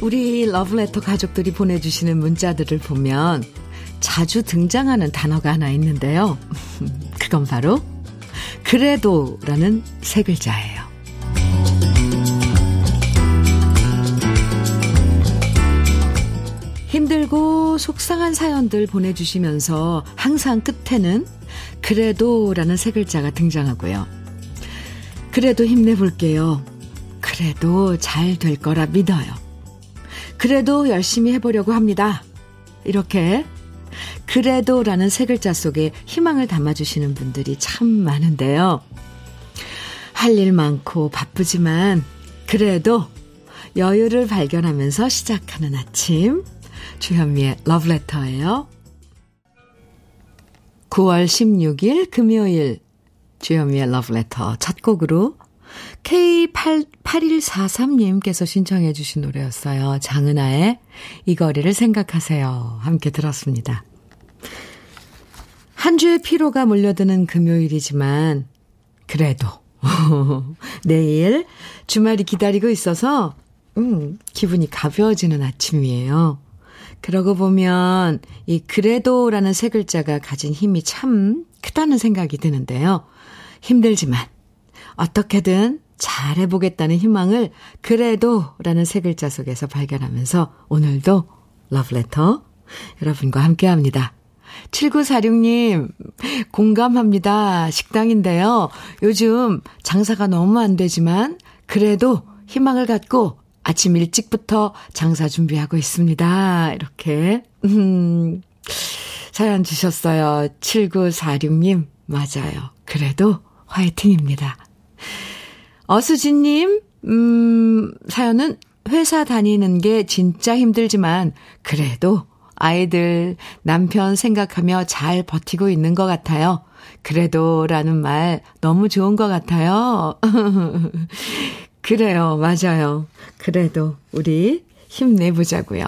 우리 러브레터 가족들이 보내주시는 문자들을 보면 자주 등장하는 단어가 하나 있는데요. 그건 바로 그래도라는 세 글자예요. 힘들고 속상한 사연들 보내주시면서 항상 끝에는 그래도라는 세 글자가 등장하고요. 그래도 힘내볼게요. 그래도 잘 될 거라 믿어요. 그래도 열심히 해보려고 합니다. 이렇게 그래도라는 세 글자 속에 희망을 담아주시는 분들이 참 많은데요. 할 일 많고 바쁘지만 그래도 여유를 발견하면서 시작하는 아침, 주현미의 러브레터예요. 9월 16일 금요일 주현미의 러브레터 첫 곡으로 K8143님께서 신청해 주신 노래였어요. 장은아의 이 거리를 생각하세요. 함께 들었습니다. 한 주의 피로가 몰려드는 금요일이지만 그래도 내일 주말이 기다리고 있어서 기분이 가벼워지는 아침이에요. 그러고 보면 이 그래도라는 세 글자가 가진 힘이 참 크다는 생각이 드는데요. 힘들지만 어떻게든 잘해보겠다는 희망을 그래도라는 세 글자 속에서 발견하면서 오늘도 러브레터 여러분과 함께합니다. 7946님 공감합니다. 식당인데요. 요즘 장사가 너무 안 되지만 그래도 희망을 갖고 아침 일찍부터 장사 준비하고 있습니다. 이렇게 사연 주셨어요. 7946님 맞아요. 그래도 화이팅입니다. 어수진님 사연은 회사 다니는 게 진짜 힘들지만 그래도 아이들 남편 생각하며 잘 버티고 있는 것 같아요. 그래도라는 말 너무 좋은 것 같아요. 그래요. 맞아요. 그래도 우리 힘내보자고요.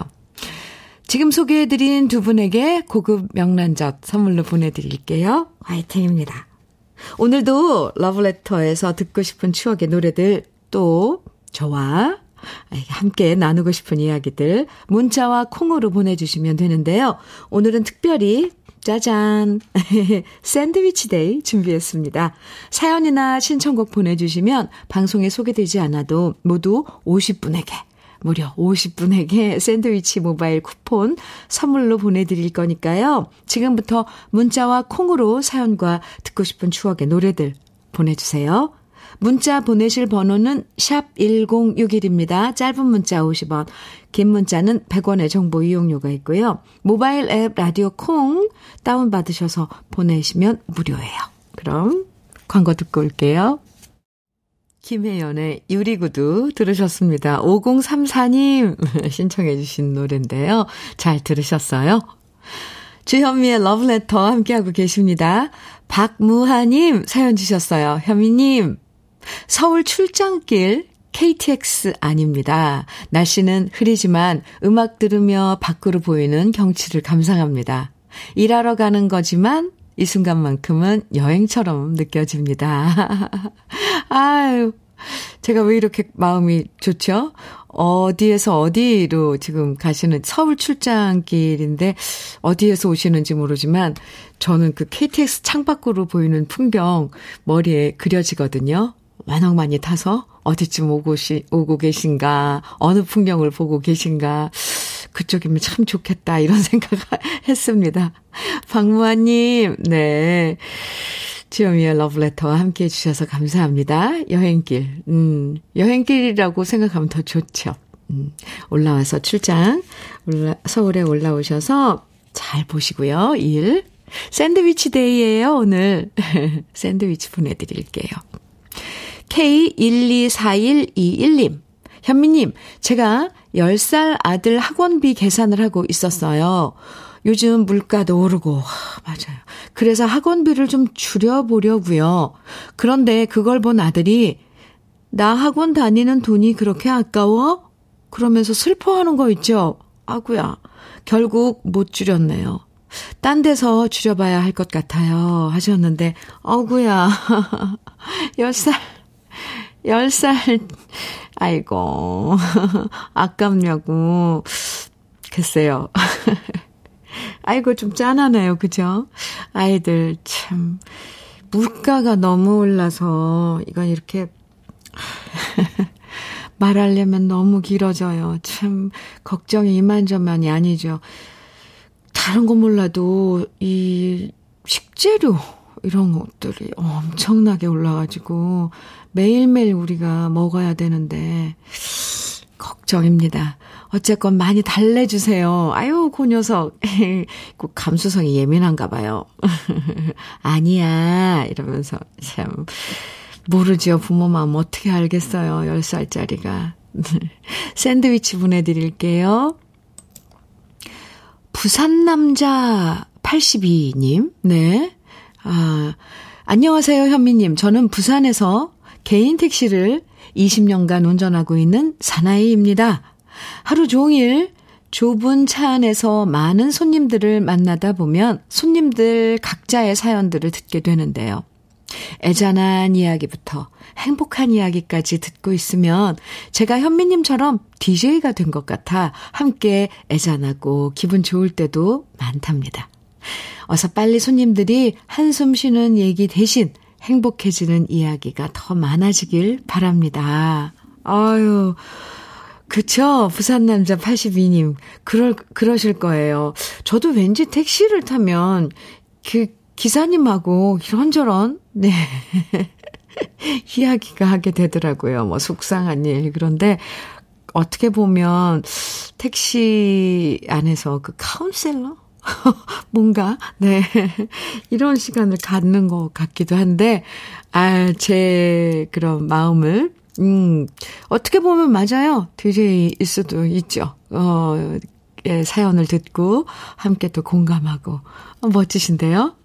지금 소개해드린 두 분에게 고급 명란젓 선물로 보내드릴게요. 화이팅입니다. 오늘도 러브레터에서 듣고 싶은 추억의 노래들, 또 저와 함께 나누고 싶은 이야기들 문자와 콩으로 보내주시면 되는데요. 오늘은 특별히 짜잔 샌드위치 데이 준비했습니다. 사연이나 신청곡 보내주시면 방송에 소개되지 않아도 모두 50분에게 무려 50분에게 샌드위치 모바일 쿠폰 선물로 보내드릴 거니까요. 지금부터 문자와 콩으로 사연과 듣고 싶은 추억의 노래들 보내주세요. 문자 보내실 번호는 샵 1061입니다. 짧은 문자 50원, 긴 문자는 100원의 정보 이용료가 있고요. 모바일 앱 라디오 콩 다운받으셔서 보내시면 무료예요. 그럼 광고 듣고 올게요. 김혜연의 유리구두 들으셨습니다. 5034님 신청해 주신 노래인데요. 잘 들으셨어요? 주현미의 러브레터 함께하고 계십니다. 박무하님 사연 주셨어요. 현미님, 서울 출장길 KTX 안입니다. 날씨는 흐리지만 음악 들으며 밖으로 보이는 경치를 감상합니다. 일하러 가는 거지만 이 순간만큼은 여행처럼 느껴집니다. 아유, 제가 왜 이렇게 마음이 좋죠? 어디에서 어디로 지금 가시는 서울 출장길인데 어디에서 오시는지 모르지만 저는 그 KTX 창밖으로 보이는 풍경 머리에 그려지거든요. 워낙 많이 타서 어디쯤 오고 계신가, 어느 풍경을 보고 계신가, 그쪽이면 참 좋겠다, 이런 생각을 했습니다. 박무아님, 네. 주현미의 러브레터와 함께 해주셔서 감사합니다. 여행길. 여행길이라고 생각하면 더 좋죠. 올라와서 서울에 올라오셔서 잘 보시고요. 일. 샌드위치 데이예요, 오늘. 샌드위치 보내드릴게요. K124121님. 현미님, 제가 10살 아들 학원비 계산을 하고 있었어요. 요즘 물가도 오르고, 맞아요. 그래서 학원비를 좀 줄여보려고요. 그런데 그걸 본 아들이 나 학원 다니는 돈이 그렇게 아까워? 그러면서 슬퍼하는 거 있죠. 아구야. 결국 못 줄였네요. 딴 데서 줄여봐야 할 것 같아요. 하셨는데 아구야. 10살. 아이고. 아깝냐고. 글쎄요. 아이고 좀 짠하네요. 그죠? 아이들 참 물가가 너무 올라서 이건 이렇게 말하려면 너무 길어져요. 참 걱정이 이만저만이 아니죠. 다른 건 몰라도 이 식재료 이런 것들이 엄청나게 올라가지고 매일매일 우리가 먹어야 되는데 걱정입니다. 어쨌건 많이 달래주세요. 아유, 그 녀석. 감수성이 예민한가 봐요. 아니야. 이러면서 참 모르지요. 부모 마음 어떻게 알겠어요. 10살짜리가. 샌드위치 보내드릴게요. 부산남자 82님. 네. 아, 안녕하세요, 현미님. 저는 부산에서 개인 택시를 20년간 운전하고 있는 사나이입니다. 하루 종일 좁은 차 안에서 많은 손님들을 만나다 보면 손님들 각자의 사연들을 듣게 되는데요. 애잔한 이야기부터 행복한 이야기까지 듣고 있으면 제가 현미님처럼 DJ가 된 것 같아 함께 애잔하고 기분 좋을 때도 많답니다. 어서 빨리 손님들이 한숨 쉬는 얘기 대신 행복해지는 이야기가 더 많아지길 바랍니다. 아유, 그쵸? 부산남자 82님. 그러실 거예요. 저도 왠지 택시를 타면 그 기사님하고 이런저런, 네. 이야기가 하게 되더라고요. 뭐 속상한 일. 그런데 어떻게 보면 택시 안에서 그 카운셀러? 뭔가, 네. 이런 시간을 갖는 것 같기도 한데, 아, 제 그런 마음을, 어떻게 보면 맞아요. DJ일 수도 있죠. 예, 사연을 듣고, 함께 또 공감하고. 멋지신데요?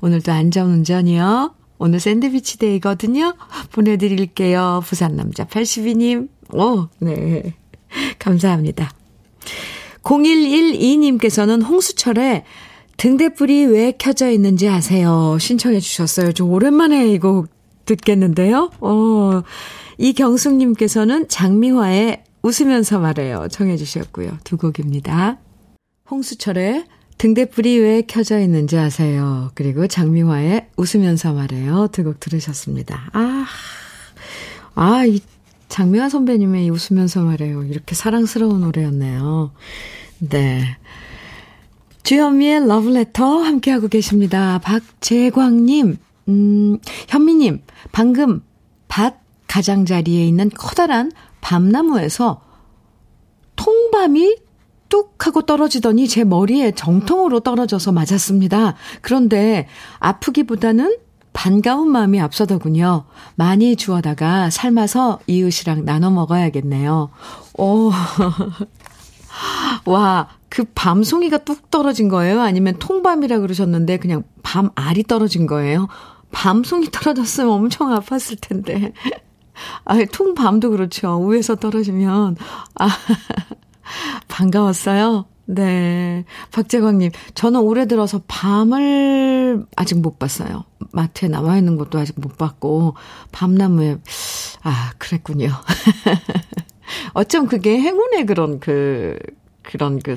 오늘도 안전운전이요. 오늘 샌드위치 데이거든요. 보내드릴게요. 부산남자 82님. 오, 네. 감사합니다. 0112님께서는 홍수철의 등대불이 왜 켜져 있는지 아세요? 신청해 주셨어요. 좀 오랜만에 이 곡 듣겠는데요. 이경숙님께서는 장미화의 웃으면서 말해요. 청해 주셨고요. 두 곡입니다. 홍수철의 등대불이 왜 켜져 있는지 아세요? 그리고 장미화의 웃으면서 말해요. 두 곡 들으셨습니다. 이 장미화 선배님의 웃으면서 말해요. 이렇게 사랑스러운 노래였네요. 네. 주현미의 러브레터 함께하고 계십니다. 박재광님, 현미님, 방금 밭 가장자리에 있는 커다란 밤나무에서 통밤이 뚝 하고 떨어지더니 제 머리에 정통으로 떨어져서 맞았습니다. 그런데 아프기보다는 반가운 마음이 앞서더군요. 많이 주워다가 삶아서 이웃이랑 나눠 먹어야겠네요. 오, 와, 그 밤송이가 뚝 떨어진 거예요? 아니면 통밤이라 그러셨는데 그냥 밤알이 떨어진 거예요? 밤송이 떨어졌으면 엄청 아팠을 텐데. 아, 통밤도 그렇죠. 위에서 떨어지면. 아, 반가웠어요. 네, 박재광님, 저는 올해 들어서 밤을 아직 못 봤어요. 마트에 나와 있는 것도 아직 못 봤고 밤나무에 그랬군요. 어쩜 그게 행운의 그런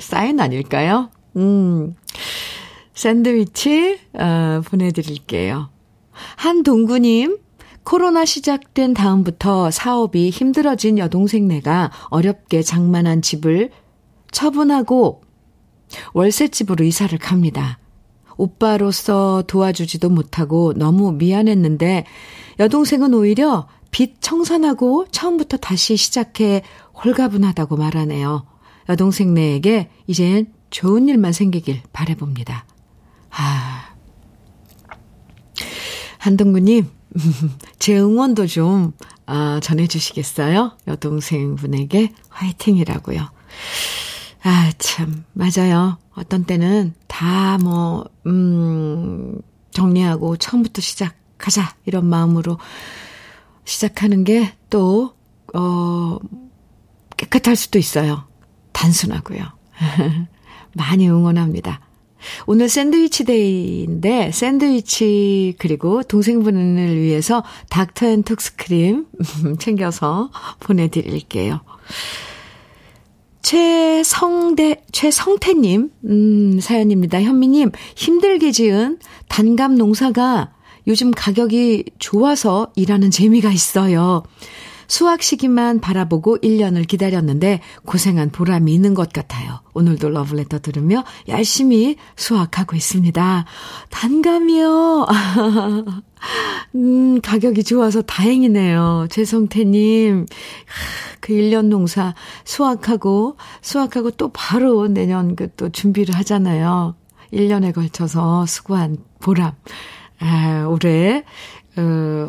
사인 아닐까요? 샌드위치 보내드릴게요. 한동구님, 코로나 시작된 다음부터 사업이 힘들어진 여동생네가 어렵게 장만한 집을 처분하고 월세집으로 이사를 갑니다. 오빠로서 도와주지도 못하고 너무 미안했는데 여동생은 오히려 빚 청산하고 처음부터 다시 시작해 홀가분하다고 말하네요. 여동생네에게 이젠 좋은 일만 생기길 바라봅니다. 한동구님, 제 응원도 좀 전해주시겠어요? 여동생분에게 화이팅이라고요. 아, 참, 맞아요. 어떤 때는 다 정리하고 처음부터 시작 가자 이런 마음으로 시작하는 게 또 깨끗할 수도 있어요. 단순하고요. 많이 응원합니다. 오늘 샌드위치 데이인데 샌드위치 그리고 동생분을 위해서 닥터앤톡스크림 챙겨서 보내드릴게요. 최성태님 사연입니다. 현미님, 힘들게 지은 단감 농사가 요즘 가격이 좋아서 일하는 재미가 있어요. 수확 시기만 바라보고 1년을 기다렸는데 고생한 보람이 있는 것 같아요. 오늘도 러브레터 들으며 열심히 수확하고 있습니다. 단감이요. 가격이 좋아서 다행이네요. 최성태님, 그 1년 농사 수확하고 또 바로 내년 그 또 준비를 하잖아요. 1년에 걸쳐서 수고한 보람. 아, 올해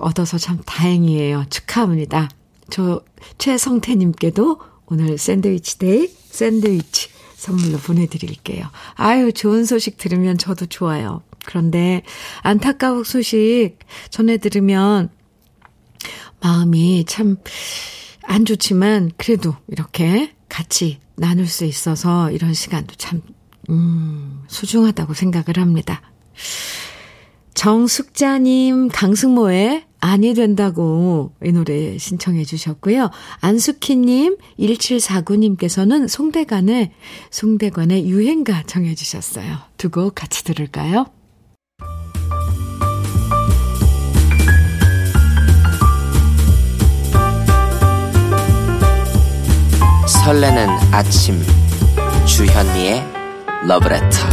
얻어서 참 다행이에요. 축하합니다. 저 최성태님께도 오늘 샌드위치 데이 샌드위치 선물로 보내드릴게요. 아유, 좋은 소식 들으면 저도 좋아요. 그런데 안타까운 소식 전해 들으면 마음이 참 안 좋지만 그래도 이렇게 같이 나눌 수 있어서 이런 시간도 참 소중하다고 생각을 합니다. 정숙자님, 강승모의 아니 된다고 이 노래 신청해 주셨고요. 안숙희님, 1749님께서는 송대관의 유행가 정해 주셨어요. 두 곡 같이 들을까요? 설레는 아침 주현미의 러브레터.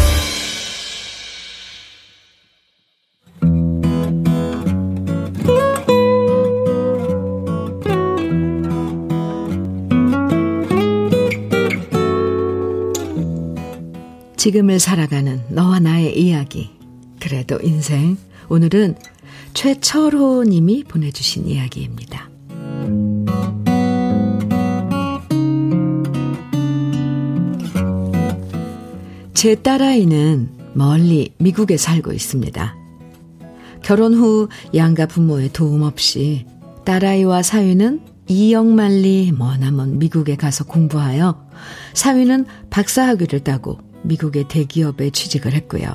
지금을 살아가는 너와 나의 이야기, 그래도 인생. 오늘은 최철호 님이 보내주신 이야기입니다. 제 딸아이는 멀리 미국에 살고 있습니다. 결혼 후 양가 부모의 도움 없이 딸아이와 사위는 200만리 머나먼 미국에 가서 공부하여 사위는 박사학위를 따고 미국의 대기업에 취직을 했고요.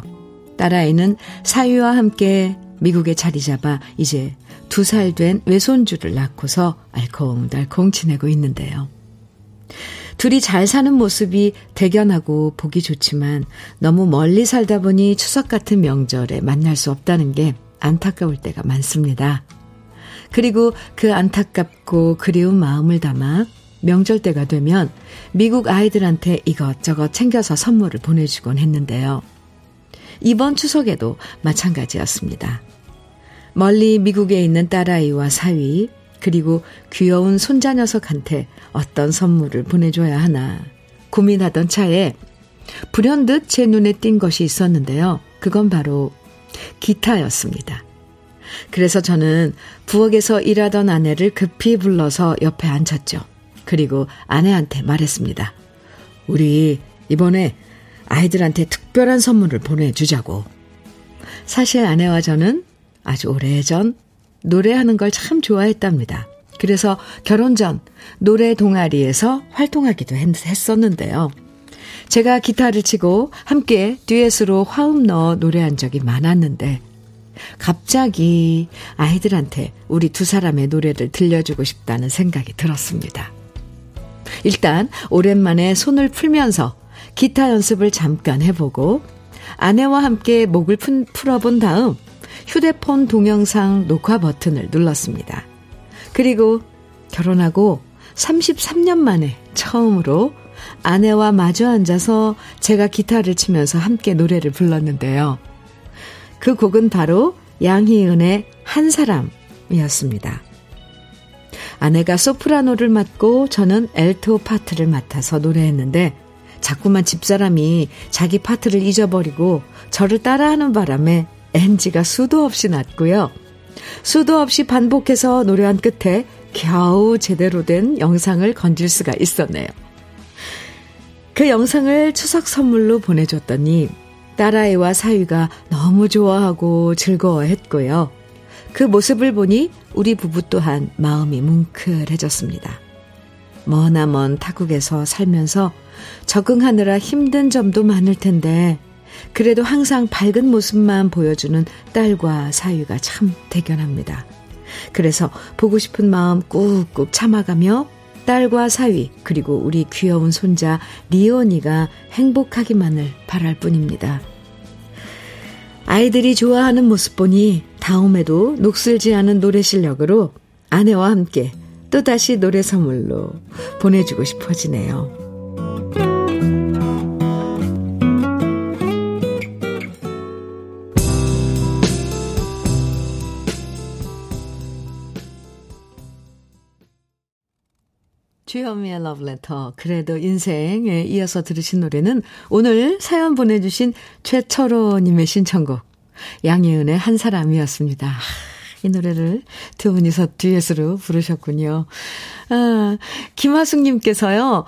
딸아이는 사위와 함께 미국에 자리 잡아 이제 2살 된 외손주를 낳고서 알콩달콩 지내고 있는데요. 둘이 잘 사는 모습이 대견하고 보기 좋지만 너무 멀리 살다 보니 추석 같은 명절에 만날 수 없다는 게 안타까울 때가 많습니다. 그리고 그 안타깝고 그리운 마음을 담아 명절 때가 되면 미국 아이들한테 이것저것 챙겨서 선물을 보내주곤 했는데요. 이번 추석에도 마찬가지였습니다. 멀리 미국에 있는 딸아이와 사위, 그리고 귀여운 손자 녀석한테 어떤 선물을 보내줘야 하나 고민하던 차에 불현듯 제 눈에 띈 것이 있었는데요. 그건 바로 기타였습니다. 그래서 저는 부엌에서 일하던 아내를 급히 불러서 옆에 앉혔죠. 그리고 아내한테 말했습니다. 우리 이번에 아이들한테 특별한 선물을 보내주자고. 사실 아내와 저는 아주 오래전 노래하는 걸 참 좋아했답니다. 그래서 결혼 전 노래 동아리에서 활동하기도 했었는데요. 제가 기타를 치고 함께 듀엣으로 화음 넣어 노래한 적이 많았는데 갑자기 아이들한테 우리 두 사람의 노래를 들려주고 싶다는 생각이 들었습니다. 일단 오랜만에 손을 풀면서 기타 연습을 잠깐 해보고 아내와 함께 목을 풀어본 다음 휴대폰 동영상 녹화 버튼을 눌렀습니다. 그리고 결혼하고 33년 만에 처음으로 아내와 마주 앉아서 제가 기타를 치면서 함께 노래를 불렀는데요. 그 곡은 바로 양희은의 한 사람이었습니다. 아내가 소프라노를 맡고 저는 엘토 파트를 맡아서 노래했는데 자꾸만 집사람이 자기 파트를 잊어버리고 저를 따라하는 바람에 NG가 수도 없이 났고요. 수도 없이 반복해서 노래한 끝에 겨우 제대로 된 영상을 건질 수가 있었네요. 그 영상을 추석 선물로 보내줬더니 딸아이와 사위가 너무 좋아하고 즐거워했고요. 그 모습을 보니 우리 부부 또한 마음이 뭉클해졌습니다. 머나 먼 타국에서 살면서 적응하느라 힘든 점도 많을 텐데 그래도 항상 밝은 모습만 보여주는 딸과 사위가 참 대견합니다. 그래서 보고 싶은 마음 꾹꾹 참아가며 딸과 사위 그리고 우리 귀여운 손자 리온이가 행복하기만을 바랄 뿐입니다. 아이들이 좋아하는 모습 보니 다음에도 녹슬지 않은 노래 실력으로 아내와 함께 또다시 노래 선물로 보내주고 싶어지네요. 주현미의 러브레터 그래도 인생에 이어서 들으신 노래는 오늘 사연 보내주신 최철호님의 신청곡 양예은의 한 사람이었습니다. 이 노래를 두 분이서 듀엣으로 부르셨군요. 아, 김하숙님께서요.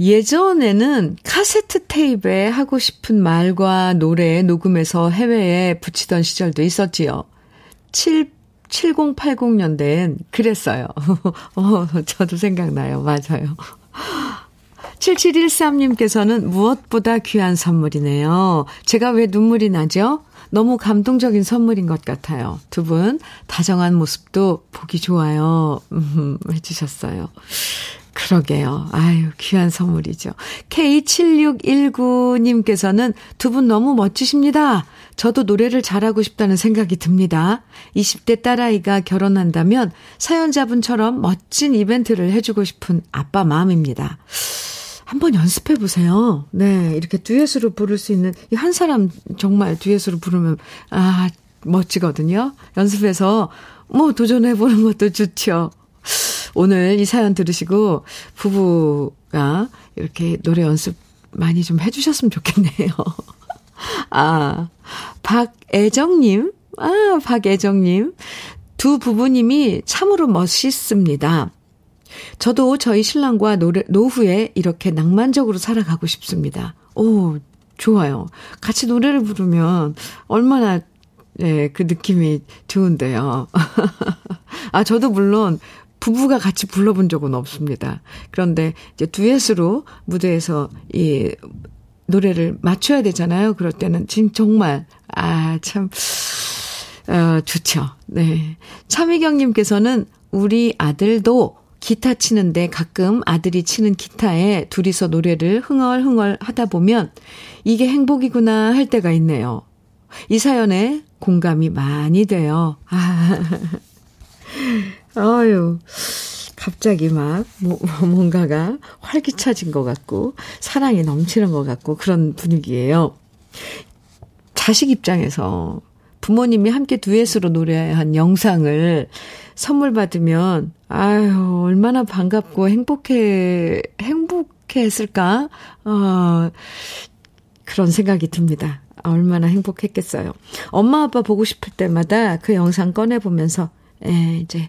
예전에는 카세트 테이프에 하고 싶은 말과 노래 녹음해서 해외에 붙이던 시절도 있었지요. 7080년대엔 그랬어요. 저도 생각나요. 맞아요. 7713님께서는 무엇보다 귀한 선물이네요. 제가 왜 눈물이 나죠? 너무 감동적인 선물인 것 같아요. 두 분 다정한 모습도 보기 좋아요. 해주셨어요. 그러게요. 아유 귀한 선물이죠. K7619님께서는 두 분 너무 멋지십니다. 저도 노래를 잘하고 싶다는 생각이 듭니다. 20대 딸아이가 결혼한다면 사연자분처럼 멋진 이벤트를 해주고 싶은 아빠 마음입니다. 한번 연습해 보세요. 네, 이렇게 듀엣으로 부를 수 있는 이 한 사람 정말 듀엣으로 부르면 아 멋지거든요. 연습해서 뭐 도전해 보는 것도 좋죠. 오늘 이 사연 들으시고 부부가 이렇게 노래 연습 많이 좀 해주셨으면 좋겠네요. 아, 박애정님. 아, 박애정님. 두 부부님이 참으로 멋있습니다. 저도 저희 신랑과 노후에 이렇게 낭만적으로 살아가고 싶습니다. 오, 좋아요. 같이 노래를 부르면 얼마나 예, 그 느낌이 좋은데요. 아, 저도 물론 부부가 같이 불러본 적은 없습니다. 그런데 이제 듀엣으로 무대에서 이 노래를 맞춰야 되잖아요. 그럴 때는 정말 아, 참 좋죠. 네. 차미경 님께서는 우리 아들도 기타 치는데 가끔 아들이 치는 기타에 둘이서 노래를 흥얼흥얼 하다 보면 이게 행복이구나 할 때가 있네요. 이 사연에 공감이 많이 돼요. 아, 아유, 갑자기 막 뭔가가 활기차진 것 같고 사랑이 넘치는 것 같고 그런 분위기예요. 자식 입장에서 부모님이 함께 듀엣으로 노래한 영상을 선물 받으면 아유 얼마나 반갑고 행복했을까 그런 생각이 듭니다. 얼마나 행복했겠어요. 엄마 아빠 보고 싶을 때마다 그 영상 꺼내보면서 이제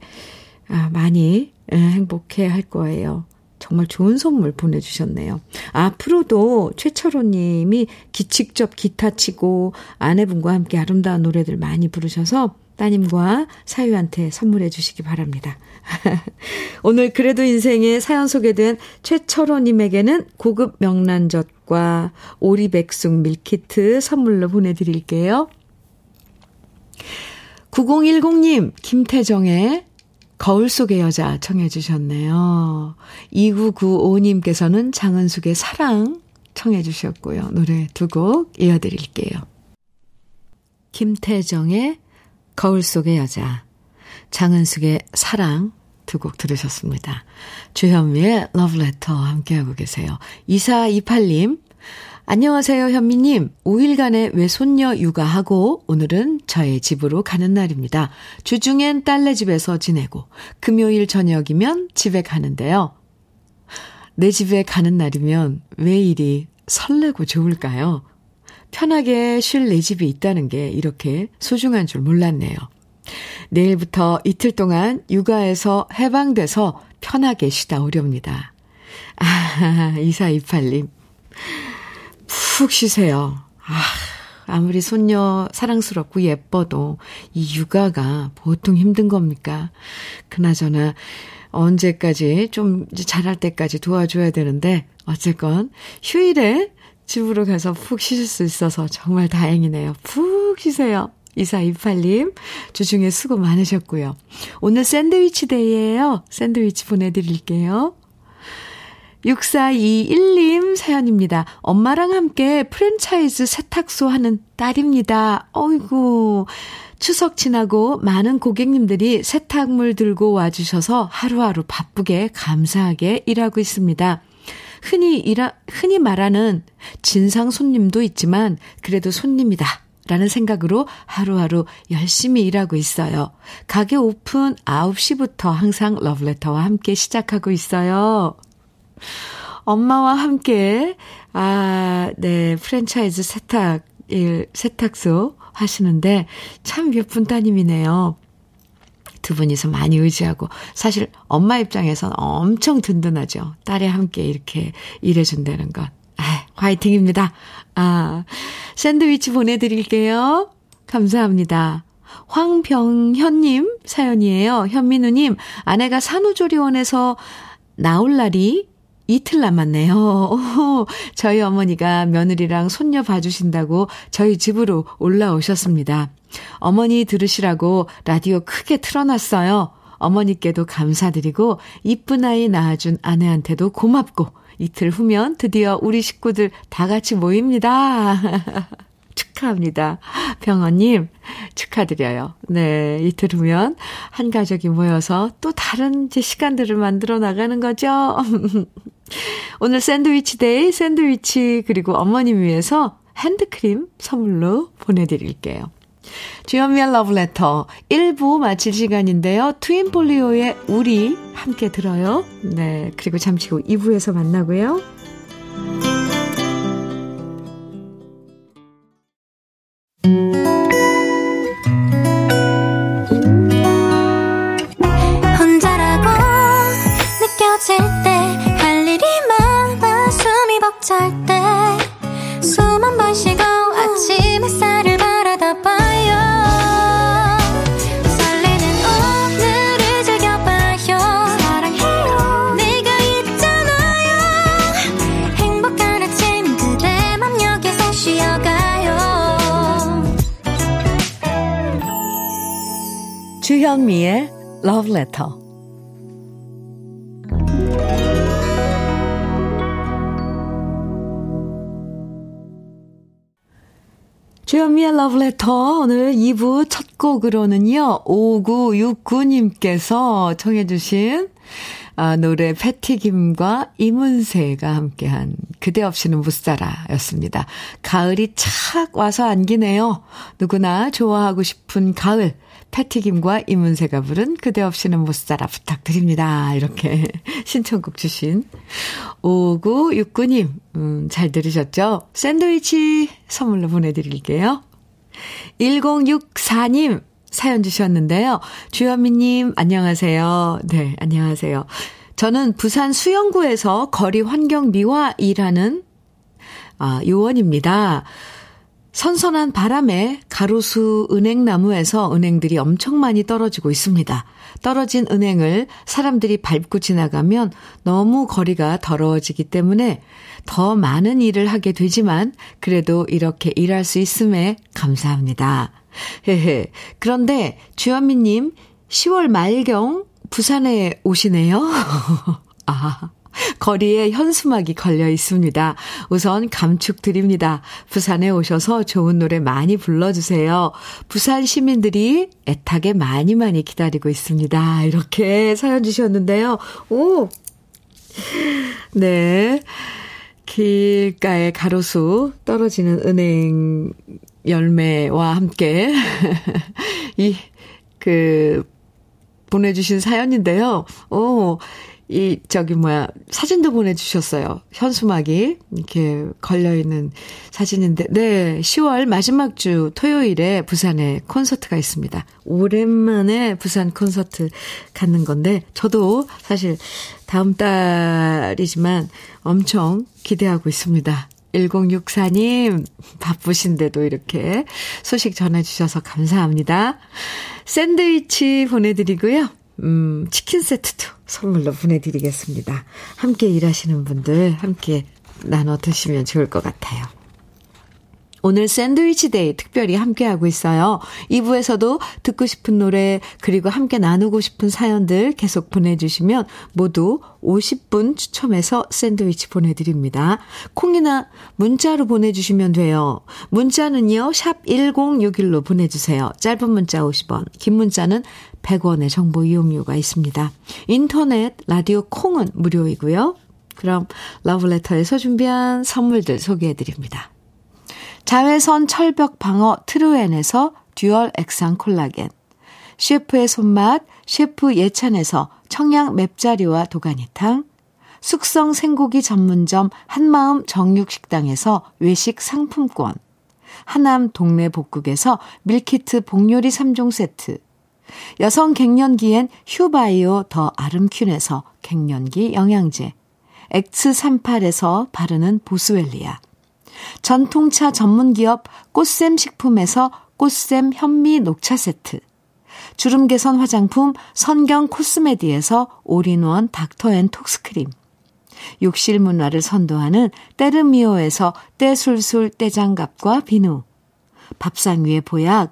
많이 행복해 할 거예요. 정말 좋은 선물 보내주셨네요. 앞으로도 최철호님이 직접 기타 치고 아내분과 함께 아름다운 노래들 많이 부르셔서 따님과 사유한테 선물해 주시기 바랍니다. 오늘 그래도 인생에 사연 소개된 최철호님에게는 고급 명란젓과 오리백숙 밀키트 선물로 보내드릴게요. 9010님 김태정의 거울 속의 여자 청해 주셨네요. 2995님께서는 장은숙의 사랑 청해 주셨고요. 노래 두 곡 이어드릴게요. 김태정의 거울 속의 여자, 장은숙의 사랑 두 곡 들으셨습니다. 주현미의 러브레터 함께하고 계세요. 2428님, 안녕하세요 현미님. 5일간의 외손녀 육아하고 오늘은 저의 집으로 가는 날입니다. 주중엔 딸네 집에서 지내고 금요일 저녁이면 집에 가는데요. 내 집에 가는 날이면 왜 이리 설레고 좋을까요? 편하게 쉴 내 집이 있다는 게 이렇게 소중한 줄 몰랐네요. 내일부터 이틀 동안 육아에서 해방돼서 편하게 쉬다 오렵니다. 아, 2428님. 푹 쉬세요. 아, 아무리 손녀 사랑스럽고 예뻐도 이 육아가 보통 힘든 겁니까? 그나저나 언제까지 좀 자랄 때까지 도와줘야 되는데 어쨌건 휴일에 집으로 가서 푹 쉬실 수 있어서 정말 다행이네요. 푹 쉬세요. 2428님, 주중에 수고 많으셨고요. 오늘 샌드위치 데이예요. 샌드위치 보내드릴게요. 6421님 사연입니다. 엄마랑 함께 프랜차이즈 세탁소 하는 딸입니다. 어이구, 추석 지나고 많은 고객님들이 세탁물 들고 와주셔서 하루하루 바쁘게 감사하게 일하고 있습니다. 흔히 말하는 진상 손님도 있지만 그래도 손님이다 라는 생각으로 하루하루 열심히 일하고 있어요. 가게 오픈 9시부터 항상 러브레터와 함께 시작하고 있어요. 엄마와 함께 프랜차이즈 세탁소 하시는데 참 예쁜 따님이네요. 두 분이서 많이 의지하고 사실 엄마 입장에서는 엄청 든든하죠. 딸이 함께 이렇게 일해준다는 건. 화이팅입니다. 샌드위치 보내드릴게요. 감사합니다. 황병현님 사연이에요. 현민우님, 아내가 산후조리원에서 나올 날이 이틀 남았네요. 오, 저희 어머니가 며느리랑 손녀 봐주신다고 저희 집으로 올라오셨습니다. 어머니 들으시라고 라디오 크게 틀어놨어요. 어머니께도 감사드리고 이쁜 아이 낳아준 아내한테도 고맙고 이틀 후면 드디어 우리 식구들 다 같이 모입니다. 축하합니다. 병원님 축하드려요. 네, 이틀 후면 한 가족이 모여서 또 다른 이제 시간들을 만들어 나가는 거죠. 오늘 샌드위치 데이, 샌드위치 그리고 어머님 위해서 핸드크림 선물로 보내드릴게요. 주현미의 러브레터 1부 마칠 시간인데요. 트윈폴리오의 우리 함께 들어요. 네, 그리고 잠시 후 2부에서 만나고요. 혼자라고 느껴질 때 할 일이 많아 숨이 벅찰 때 숨 한 번 쉬고 아침 햇살을 바라다 봐요. 설레는 오늘을 즐겨봐요. 사랑해요. 네가 있잖아요. 행복한 아침 그대 맘 여기서 쉬어가요. 주현미의 Love Letter. 주현미의 러브레터 오늘 2부 첫 곡으로는요. 5969님께서 청해 주신 노래 패티김과 이문세가 함께한 그대 없이는 못 살아였습니다. 가을이 착 와서 안기네요. 누구나 좋아하고 싶은 가을. 패티김과 이문세가 부른 그대 없이는 못 살아 부탁드립니다. 이렇게 신청곡 주신 5969님 잘 들으셨죠? 샌드위치 선물로 보내드릴게요. 1064님 사연 주셨는데요. 주현미님 안녕하세요. 네, 안녕하세요. 저는 부산 수영구에서 거리 환경 미화 일하는 요원입니다. 선선한 바람에 가로수 은행나무에서 은행들이 엄청 많이 떨어지고 있습니다. 떨어진 은행을 사람들이 밟고 지나가면 너무 거리가 더러워지기 때문에 더 많은 일을 하게 되지만 그래도 이렇게 일할 수 있음에 감사합니다. 그런데 주현미님 10월 말경 부산에 오시네요. 거리에 현수막이 걸려 있습니다. 우선 감축드립니다. 부산에 오셔서 좋은 노래 많이 불러주세요. 부산 시민들이 애타게 많이 많이 기다리고 있습니다. 이렇게 사연 주셨는데요. 오! 네. 길가의 가로수 떨어지는 은행 열매와 함께 보내주신 사연인데요. 오! 사진도 보내주셨어요. 현수막이 이렇게 걸려있는 사진인데, 네, 10월 마지막 주 토요일에 부산에 콘서트가 있습니다. 오랜만에 부산 콘서트 갖는 건데, 저도 사실 다음 달이지만 엄청 기대하고 있습니다. 1064님, 바쁘신데도 이렇게 소식 전해주셔서 감사합니다. 샌드위치 보내드리고요. 치킨 세트도 선물로 보내드리겠습니다. 함께 일하시는 분들 함께 나눠 드시면 좋을 것 같아요. 오늘 샌드위치 데이 특별히 함께하고 있어요. 2부에서도 듣고 싶은 노래 그리고 함께 나누고 싶은 사연들 계속 보내주시면 모두 50분 추첨해서 샌드위치 보내드립니다. 콩이나 문자로 보내주시면 돼요. 문자는요 샵 1061로 보내주세요. 짧은 문자 50원, 긴 문자는 100원의 정보 이용료가 있습니다. 인터넷 라디오 콩은 무료이고요. 그럼 러브레터에서 준비한 선물들 소개해드립니다. 자외선 철벽 방어 트루엔에서 듀얼 액상 콜라겐, 셰프의 손맛 셰프 예찬에서 청양 맵자리와 도가니탕, 숙성 생고기 전문점 한마음 정육식당에서 외식 상품권, 하남 동네 복국에서 밀키트 복요리 3종 세트, 여성 갱년기엔 휴바이오 더 아름퀸에서 갱년기 영양제, X38에서 바르는 보스웰리아, 전통차 전문기업 꽃샘식품에서 꽃샘 현미 녹차 세트, 주름개선 화장품 선경 코스메디에서 올인원 닥터앤톡스크림, 욕실 문화를 선도하는 때르미오에서 때술술 때장갑과 비누, 밥상 위의 보약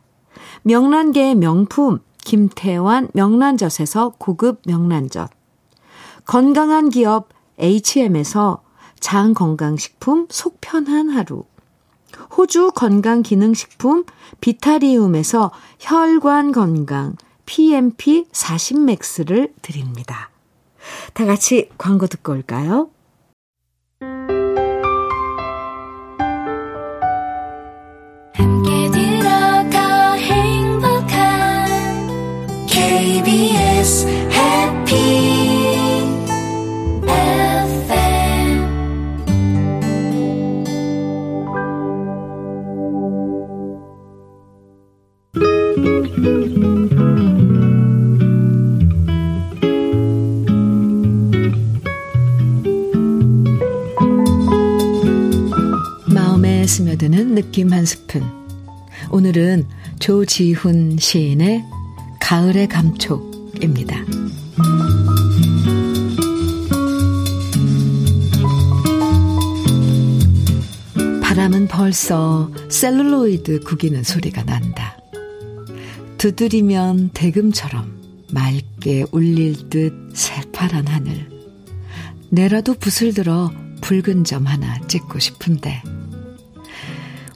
명란계의 명품 김태환 명란젓에서 고급 명란젓, 건강한 기업 HM에서 장건강식품 속편한 하루, 호주 건강기능식품 비타리움에서 혈관건강 PMP 40맥스를 드립니다. 다 같이 광고 듣고 올까요? 함께 들어가 행복한 KBS 해피 스며드는 느낌 한 스푼. 오늘은 조지훈 시인의 가을의 감촉입니다. 바람은 벌써 셀룰로이드 구기는 소리가 난다. 두드리면 대금처럼 맑게 울릴 듯 새파란 하늘. 내라도 붓을 들어 붉은 점 하나 찍고 싶은데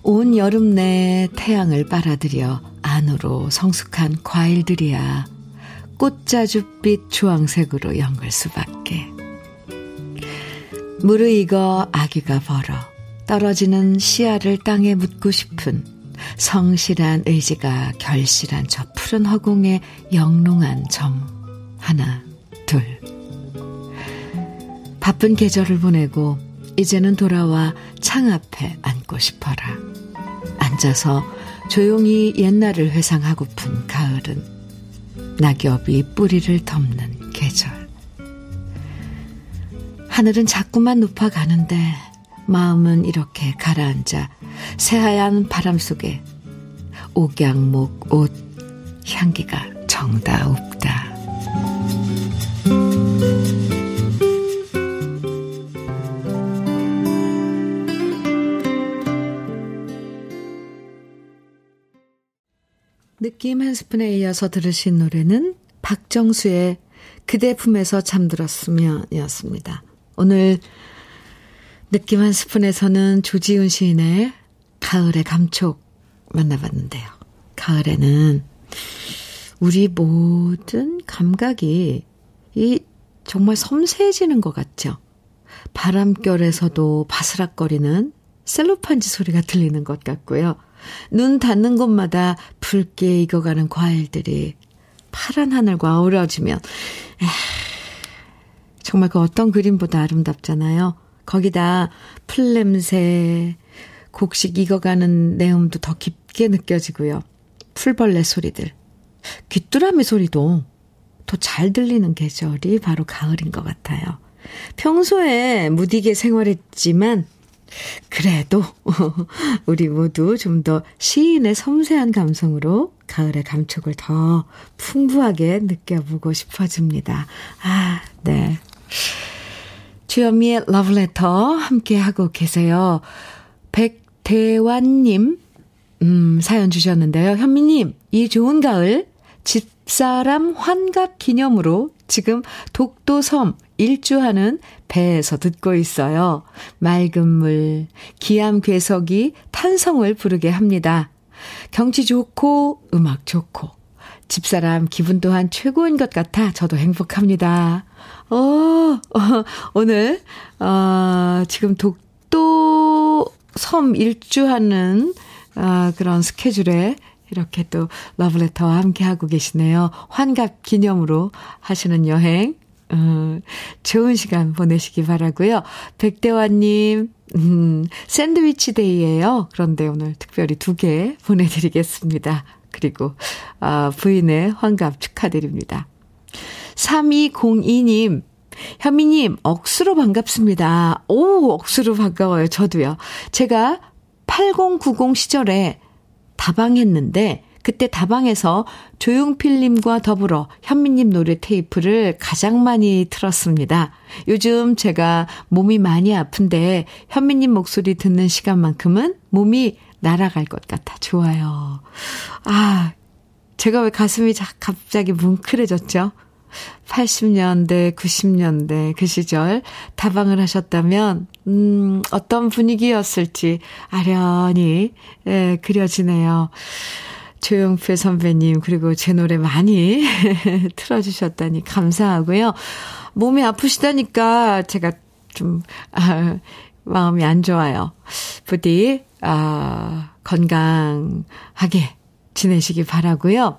온 여름 내 태양을 빨아들여 안으로 성숙한 과일들이야 꽃자줏빛 주황색으로 연글 수밖에. 무르익어 아귀가 벌어 떨어지는 씨알을 땅에 묻고 싶은 성실한 의지가 결실한 저 푸른 허공에 영롱한 점 하나 둘. 바쁜 계절을 보내고 이제는 돌아와 창 앞에 앉고 싶어라. 앉아서 조용히 옛날을 회상하고픈 가을은 낙엽이 뿌리를 덮는 계절. 하늘은 자꾸만 높아가는데 마음은 이렇게 가라앉아 새하얀 바람 속에 옥양목 옷 향기가 정다 없다. 느낌 한 스푼에 이어서 들으신 노래는 박정수의 그대 품에서 잠들었으면 이었습니다. 오늘 느낌 한 스푼에서는 조지훈 시인의 가을의 감촉 만나봤는데요. 가을에는 우리 모든 감각이 정말 섬세해지는 것 같죠. 바람결에서도 바스락거리는 셀로판지 소리가 들리는 것 같고요. 눈 닿는 곳마다 붉게 익어가는 과일들이 파란 하늘과 어우러지면 정말 그 어떤 그림보다 아름답잖아요. 거기다 풀 냄새, 곡식 익어가는 내음도 더 깊게 느껴지고요. 풀벌레 소리들, 귀뚜라미 소리도 더 잘 들리는 계절이 바로 가을인 것 같아요. 평소에 무디게 생활했지만 그래도 우리 모두 좀 더 시인의 섬세한 감성으로 가을의 감촉을 더 풍부하게 느껴보고 싶어집니다. 아, 네. 주현미의 러브레터 함께하고 계세요. 백대환님 사연 주셨는데요. 현미님, 이 좋은 가을 집사람 환갑 기념으로 지금 독도섬 일주하는 배에서 듣고 있어요. 맑은 물, 기암 괴석이 탄성을 부르게 합니다. 경치 좋고 음악 좋고 집사람 기분 또한 최고인 것 같아 저도 행복합니다. 오늘 지금 독도 섬 일주하는 그런 스케줄에 이렇게 또 러브레터와 함께하고 계시네요. 환갑 기념으로 하시는 여행 좋은 시간 보내시기 바라고요. 백대환님 샌드위치 데이예요. 그런데 오늘 특별히 2개 보내드리겠습니다. 그리고 부인의 환갑 축하드립니다. 3202님 현미님 억수로 반갑습니다. 오, 억수로 반가워요. 저도요. 제가 8090 시절에 다방했는데 그때 다방에서 조용필님과 더불어 현미님 노래 테이프를 가장 많이 틀었습니다. 요즘 제가 몸이 많이 아픈데 현미님 목소리 듣는 시간만큼은 몸이 날아갈 것 같아 좋아요. 아, 제가 왜 가슴이 갑자기 뭉클해졌죠? 80년대, 90년대 그 시절 다방을 하셨다면 어떤 분위기였을지 아련히 그려지네요. 조용필 선배님 그리고 제 노래 많이 틀어주셨다니 감사하고요. 몸이 아프시다니까 제가 좀 마음이 안 좋아요. 부디 건강하게 지내시기 바라고요.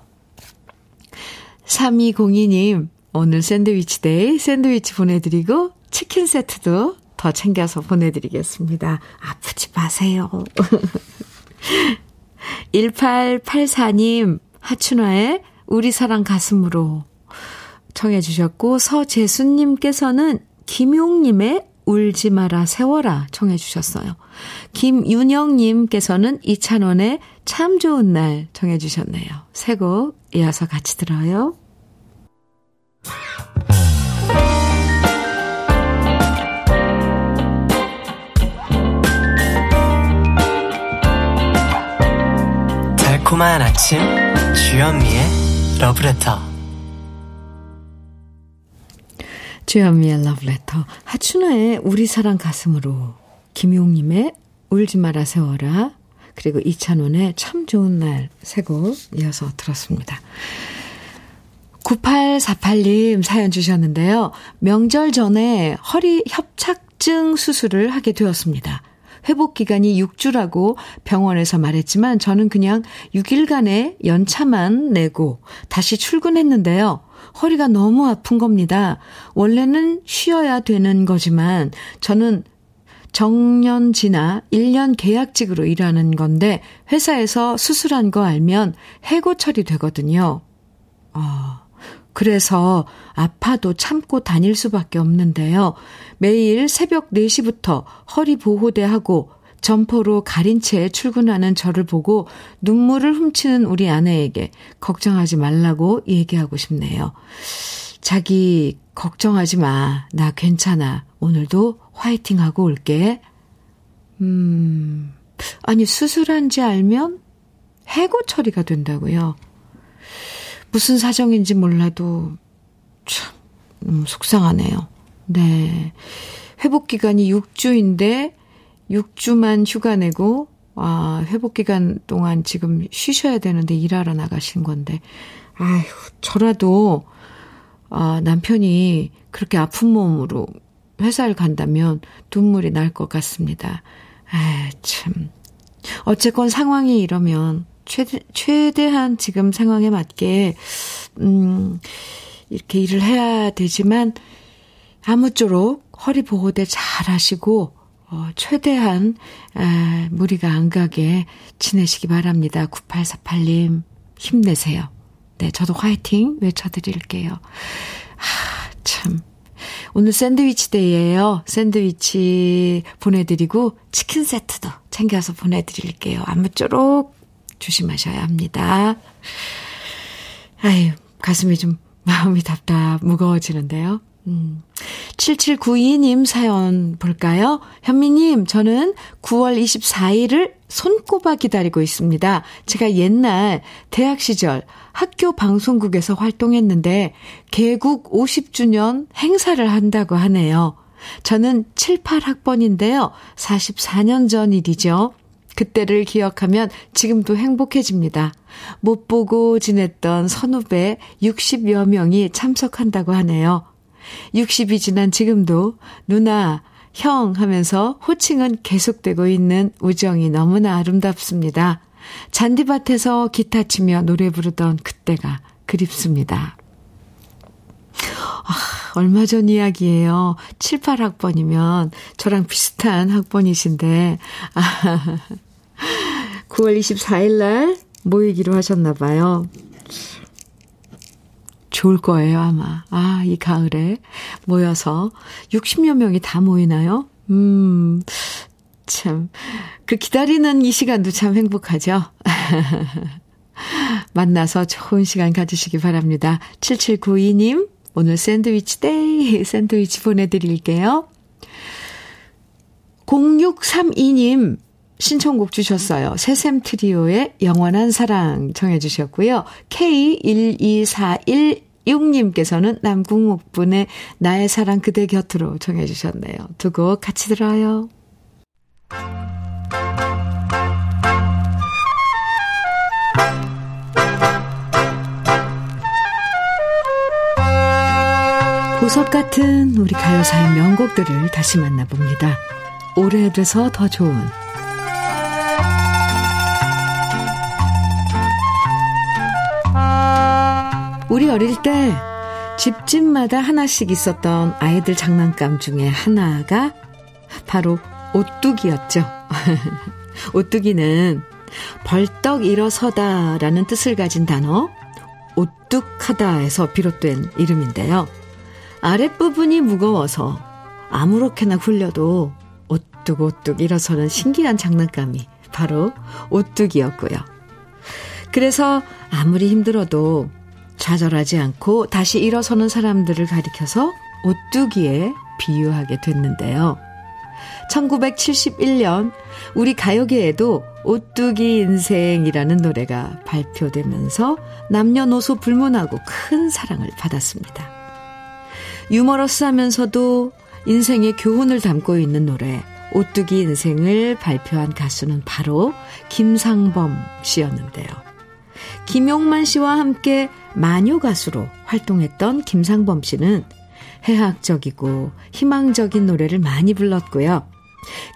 3202님 오늘 샌드위치 데이 샌드위치 보내드리고 치킨 세트도 더 챙겨서 보내드리겠습니다. 아프지 마세요. 1884님 하춘화의 우리 사랑 가슴으로 청해 주셨고 서재수님께서는 김용님의 울지 마라 세워라 청해 주셨어요. 김윤영님께서는 이찬원의 참 좋은 날 청해 주셨네요. 세 곡 이어서 같이 들어요. 달콤한 아침 주현미의 러브레터. 주현미의 러브레터 하춘아의 우리 사랑 가슴으로, 김용님의 울지 마라 세워라, 그리고 이찬원의 참 좋은 날 세 곡 이어서 들었습니다. 9848님 사연 주셨는데요. 명절 전에 허리 협착증 수술을 하게 되었습니다. 회복 기간이 6주라고 병원에서 말했지만 저는 그냥 6일간의 연차만 내고 다시 출근했는데요. 허리가 너무 아픈 겁니다. 원래는 쉬어야 되는 거지만 저는 정년지나 1년 계약직으로 일하는 건데 회사에서 수술한 거 알면 해고 처리되거든요. 그래서 아파도 참고 다닐 수밖에 없는데요. 매일 새벽 4시부터 허리 보호대 하고 점퍼로 가린 채 출근하는 저를 보고 눈물을 훔치는 우리 아내에게 걱정하지 말라고 얘기하고 싶네요. 자기 걱정하지 마. 나 괜찮아. 오늘도 화이팅하고 올게. 아니 수술한지 알면 해고 처리가 된다고요. 무슨 사정인지 몰라도 참 속상하네요. 네, 회복 기간이 6주인데 6주만 휴가 내고 회복 기간 동안 지금 쉬셔야 되는데 일하러 나가신 건데 아휴 저라도 남편이 그렇게 아픈 몸으로 회사를 간다면 눈물이 날 것 같습니다. 참. 어쨌건 상황이 이러면 최대한 지금 상황에 맞게 이렇게 일을 해야 되지만 아무쪼록 허리 보호대 잘 하시고 최대한 무리가 안 가게 지내시기 바랍니다. 9848님 힘내세요. 네, 저도 화이팅 외쳐드릴게요. 참. 오늘 샌드위치 데이예요. 샌드위치 보내드리고 치킨 세트도 챙겨서 보내드릴게요. 아무쪼록 조심하셔야 합니다. 아유, 가슴이 좀 마음이 답답 무거워지는데요. 7792님 사연 볼까요? 현미님, 저는 9월 24일을 손꼽아 기다리고 있습니다. 제가 옛날 대학 시절 학교 방송국에서 활동했는데 개국 50주년 행사를 한다고 하네요. 저는 7, 8학번인데요. 44년 전 일이죠. 그때를 기억하면 지금도 행복해집니다. 못 보고 지냈던 선후배 60여 명이 참석한다고 하네요. 60이 지난 지금도 누나, 형 하면서 호칭은 계속되고 있는 우정이 너무나 아름답습니다. 잔디밭에서 기타 치며 노래 부르던 그때가 그립습니다. 얼마 전 이야기예요. 7, 8학번이면 저랑 비슷한 학번이신데 9월 24일 날 모이기로 하셨나 봐요. 좋을 거예요, 아마. 이 가을에 모여서 60여 명이 다 모이나요? 참. 그 기다리는 이 시간도 참 행복하죠. 만나서 좋은 시간 가지시기 바랍니다. 7792님, 오늘 샌드위치 데이 샌드위치 보내드릴게요. 0632님, 신청곡 주셨어요. 새샘 트리오의 영원한 사랑 정해 주셨고요. K12416님께서는 남궁옥분의 나의 사랑 그대 곁으로 정해 주셨네요. 두 곡 같이 들어요. 보석 같은 우리 가요사의 명곡들을 다시 만나봅니다. 오래돼서 더 좋은 우리 어릴 때 집집마다 하나씩 있었던 아이들 장난감 중에 하나가 바로 오뚜기였죠. 오뚜기는 벌떡 일어서다라는 뜻을 가진 단어 오뚝하다에서 비롯된 이름인데요. 아랫부분이 무거워서 아무렇게나 굴려도 오뚝오뚝 일어서는 신기한 장난감이 바로 오뚜기였고요. 그래서 아무리 힘들어도 좌절하지 않고 다시 일어서는 사람들을 가리켜서 오뚜기에 비유하게 됐는데요. 1971년 우리 가요계에도 오뚜기 인생이라는 노래가 발표되면서 남녀노소 불문하고 큰 사랑을 받았습니다. 유머러스하면서도 인생의 교훈을 담고 있는 노래 오뚜기 인생을 발표한 가수는 바로 김상범 씨였는데요. 김용만 씨와 함께 마녀 가수로 활동했던 김상범 씨는 해학적이고 희망적인 노래를 많이 불렀고요.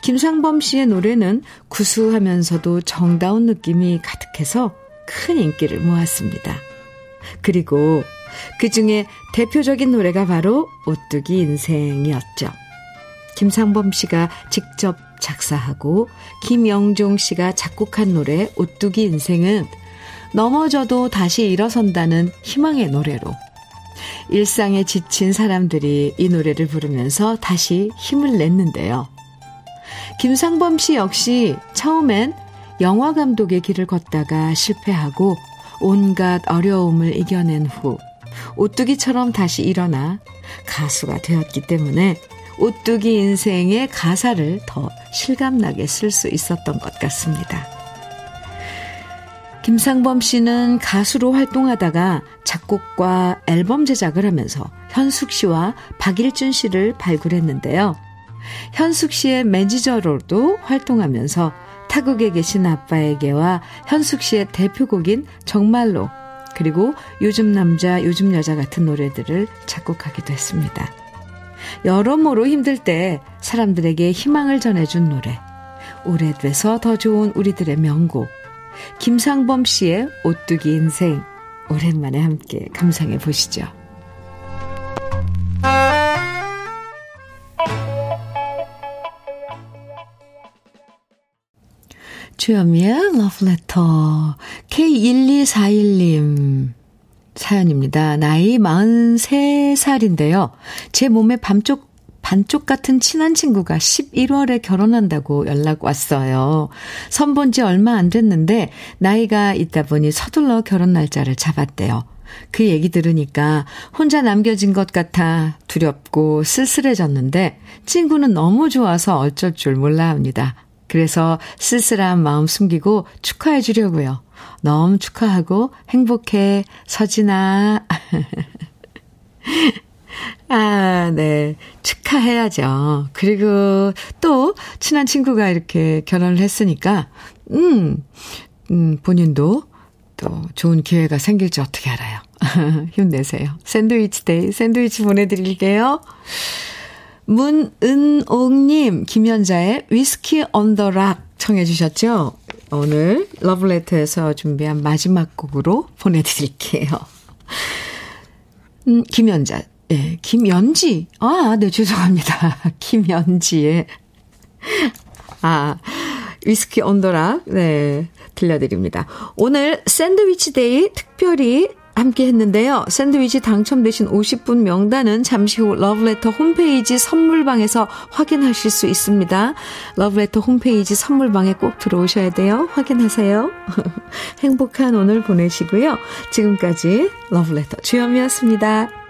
김상범 씨의 노래는 구수하면서도 정다운 느낌이 가득해서 큰 인기를 모았습니다. 그리고 그 중에 대표적인 노래가 바로 오뚜기 인생이었죠. 김상범 씨가 직접 작사하고 김영종 씨가 작곡한 노래 오뚜기 인생은 넘어져도 다시 일어선다는 희망의 노래로 일상에 지친 사람들이 이 노래를 부르면서 다시 힘을 냈는데요. 김상범 씨 역시 처음엔 영화 감독의 길을 걷다가 실패하고 온갖 어려움을 이겨낸 후 오뚜기처럼 다시 일어나 가수가 되었기 때문에 오뚜기 인생의 가사를 더 실감나게 쓸 수 있었던 것 같습니다. 김상범 씨는 가수로 활동하다가 작곡과 앨범 제작을 하면서 현숙 씨와 박일준 씨를 발굴했는데요. 현숙 씨의 매니저로도 활동하면서 타국에 계신 아빠에게와 현숙 씨의 대표곡인 정말로 그리고 요즘 남자 요즘 여자 같은 노래들을 작곡하기도 했습니다. 여러모로 힘들 때 사람들에게 희망을 전해준 노래 오래돼서 더 좋은 우리들의 명곡 김상범 씨의 오뚜기 인생, 오랜만에 함께 감상해 보시죠. 주현미의 러브레터 K1241님 사연입니다. 나이 43살인데요. 제 몸에 반쪽 같은 친한 친구가 11월에 결혼한다고 연락 왔어요. 선본 지 얼마 안 됐는데 나이가 있다 보니 서둘러 결혼 날짜를 잡았대요. 그 얘기 들으니까 혼자 남겨진 것 같아 두렵고 쓸쓸해졌는데 친구는 너무 좋아서 어쩔 줄 몰라 합니다. 그래서 쓸쓸한 마음 숨기고 축하해 주려고요. 너무 축하하고 행복해, 서진아. 아, 네. 축하해야죠. 그리고 또 친한 친구가 이렇게 결혼을 했으니까 본인도 또 좋은 기회가 생길지 어떻게 알아요. 힘내세요. 샌드위치 데이 샌드위치 보내드릴게요. 문은옥님, 김연자의 위스키 온 더 락 청해 주셨죠? 오늘 러브레터에서 준비한 마지막 곡으로 보내드릴게요. 김연자, 예, 김연지. 아, 네, 죄송합니다. 김연지의, 아, 위스키 온 더 락, 네, 들려드립니다. 오늘 샌드위치 데이 특별히 함께 했는데요. 샌드위치 당첨되신 50분 명단은 잠시 후 러브레터 홈페이지 선물방에서 확인하실 수 있습니다. 러브레터 홈페이지 선물방에 꼭 들어오셔야 돼요. 확인하세요. 행복한 오늘 보내시고요. 지금까지 러브레터 주현미였습니다.